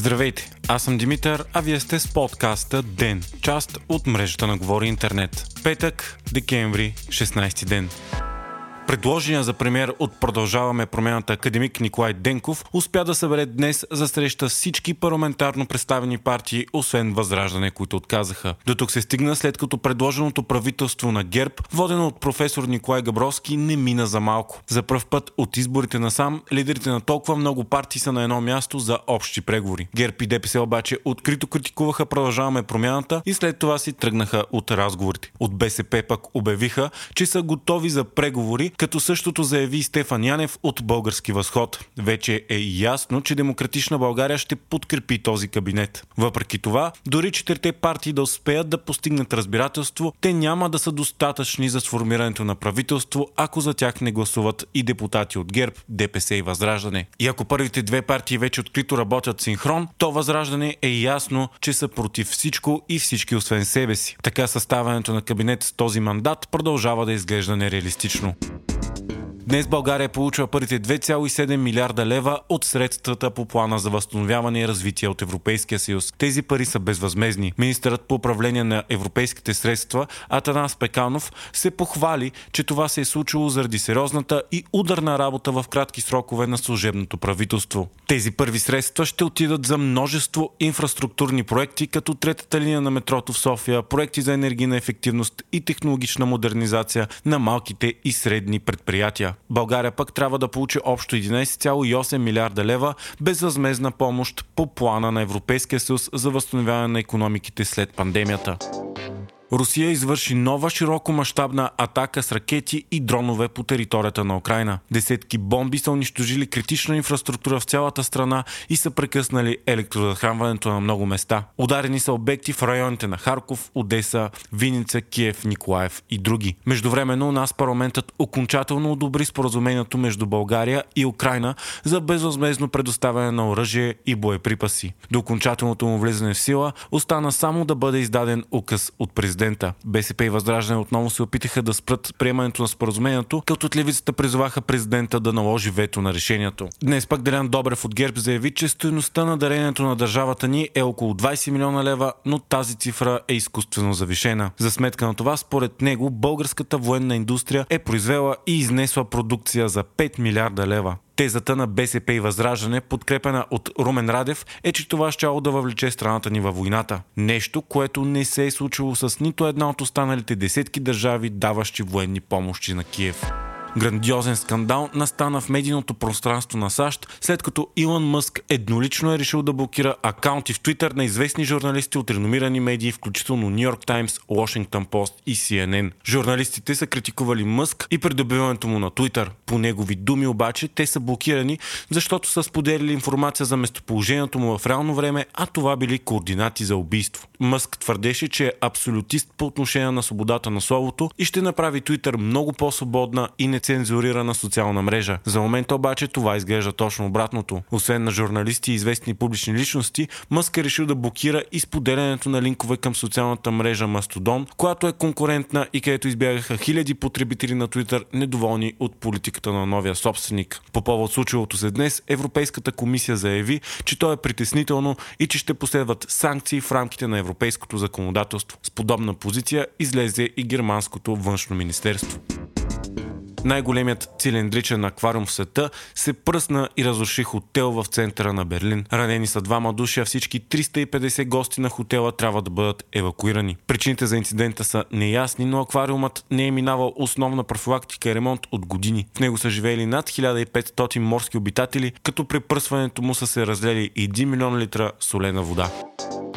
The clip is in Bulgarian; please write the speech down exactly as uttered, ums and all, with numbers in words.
Здравейте, аз съм Димитър, а вие сте с подкаста ДЕН, част от мрежата на Говори Интернет. Петък, декември, шестнайсети ден. Предложения за премиер от Продължаваме промяната академик Николай Денков успя да събере днес за среща всички парламентарно представени партии, освен Възраждане, които отказаха. До тук се стигна, след като предложеното правителство на ГЕРБ, водено от професор Николай Габровски, не мина за малко. За пръв път от изборите насам, лидерите на толкова много партии са на едно място за общи преговори. ГЕРБ и ДПС обаче открито критикуваха Продължаваме промяната и след това си тръгнаха от разговорите. От БСП пък обявиха, че са готови за преговори, като същото заяви Стефан Янев от Български възход. Вече е ясно, че Демократична България ще подкрепи този кабинет. Въпреки това, дори четирите партии да успеят да постигнат разбирателство, те няма да са достатъчни за сформирането на правителство, ако за тях не гласуват и депутати от ГЕРБ, ДПС и Възраждане. И ако първите две партии вече открито работят синхрон, то Възраждане е ясно, че са против всичко и всички освен себе си. Така съставянето на кабинет с този мандат продължава да изглежда нереалистично. Днес България получва първите две цяло и седем милиарда лева от средствата по плана за възстановяване и развитие от Европейския съюз. Тези пари са безвъзмездни. Министърът по управление на европейските средства Атанас Пеканов се похвали, че това се е случило заради сериозната и ударна работа в кратки срокове на служебното правителство. Тези първи средства ще отидат за множество инфраструктурни проекти, като третата линия на метрото в София, проекти за енергийна ефективност и технологична модернизация на малките и средни предприятия. България пък трябва да получи общо единайсет цяло и осем милиарда лева безвъзмездна помощ по плана на Европейския съюз за възстановяване на икономиките след пандемията. Русия извърши нова широкомащабна атака с ракети и дронове по територията на Украина. Десетки бомби са унищожили критична инфраструктура в цялата страна и са прекъснали електрозахранването на много места. Ударени са обекти в районите на Харков, Одеса, Виница, Киев, Николаев и други. Междувременно у нас парламентът окончателно одобри споразумението между България и Украина за безвъзмездно предоставяне на оръжие и боеприпаси. До окончателното му влизане в сила остана само да бъде издаден указ от президента. БСП и Възраждане отново се опитаха да спрат приемането на споразумението, като от левицата призоваха президента да наложи вето на решението. Днес пък Делян Добрев от ГЕРБ заяви, че стойността на дарението на държавата ни е около двайсет милиона лева, но тази цифра е изкуствено завишена. За сметка на това, според него, българската военна индустрия е произвела и изнесла продукция за пет милиарда лева. Тезата на БСП и Възраждане, подкрепена от Румен Радев, е, че това щяло да въвлече страната ни във войната. Нещо, което не се е случило с нито една от останалите десетки държави, даващи военни помощи на Киев. Грандиозен скандал настана в медийното пространство на САЩ, след като Илон Мъск еднолично е решил да блокира акаунти в Twitter на известни журналисти от реномирани медии, включително Нью-Йорк Таймс, Washingtън Пост и Си Ен Ен. Журналистите са критикували Мъск и придобиването му на Twitter. По негови думи обаче те са блокирани, защото са споделили информация за местоположението му в реално време, а това били координати за убийство. Мъск твърдеше, че е абсолютист по отношение на свободата на словото и ще направи Twitter много по-свободна и не цензурирана социална мрежа. За момента обаче това изглежда точно обратното. Освен на журналисти и известни публични личности, Мъск е решил да блокира и споделянето на линкове към социалната мрежа Мастодон, която е конкурентна и където избягаха хиляди потребители на Twitter, недоволни от политиката на новия собственик. По повод случилото се днес, Европейската комисия заяви, че то е притеснително и че ще последват санкции в рамките на европейското законодателство. С подобна позиция излезе и германското външно министерство. Най-големият цилиндричен аквариум в света се пръсна и разруши хотел в центъра на Берлин. Ранени са двама души, а всички триста и петдесет гости на хотела трябва да бъдат евакуирани. Причините за инцидента са неясни, но аквариумът не е минавал основна профилактика и ремонт от години. В него са живели над хиляда и петстотин морски обитатели, като при пръсването му са се разлели един милион литра солена вода.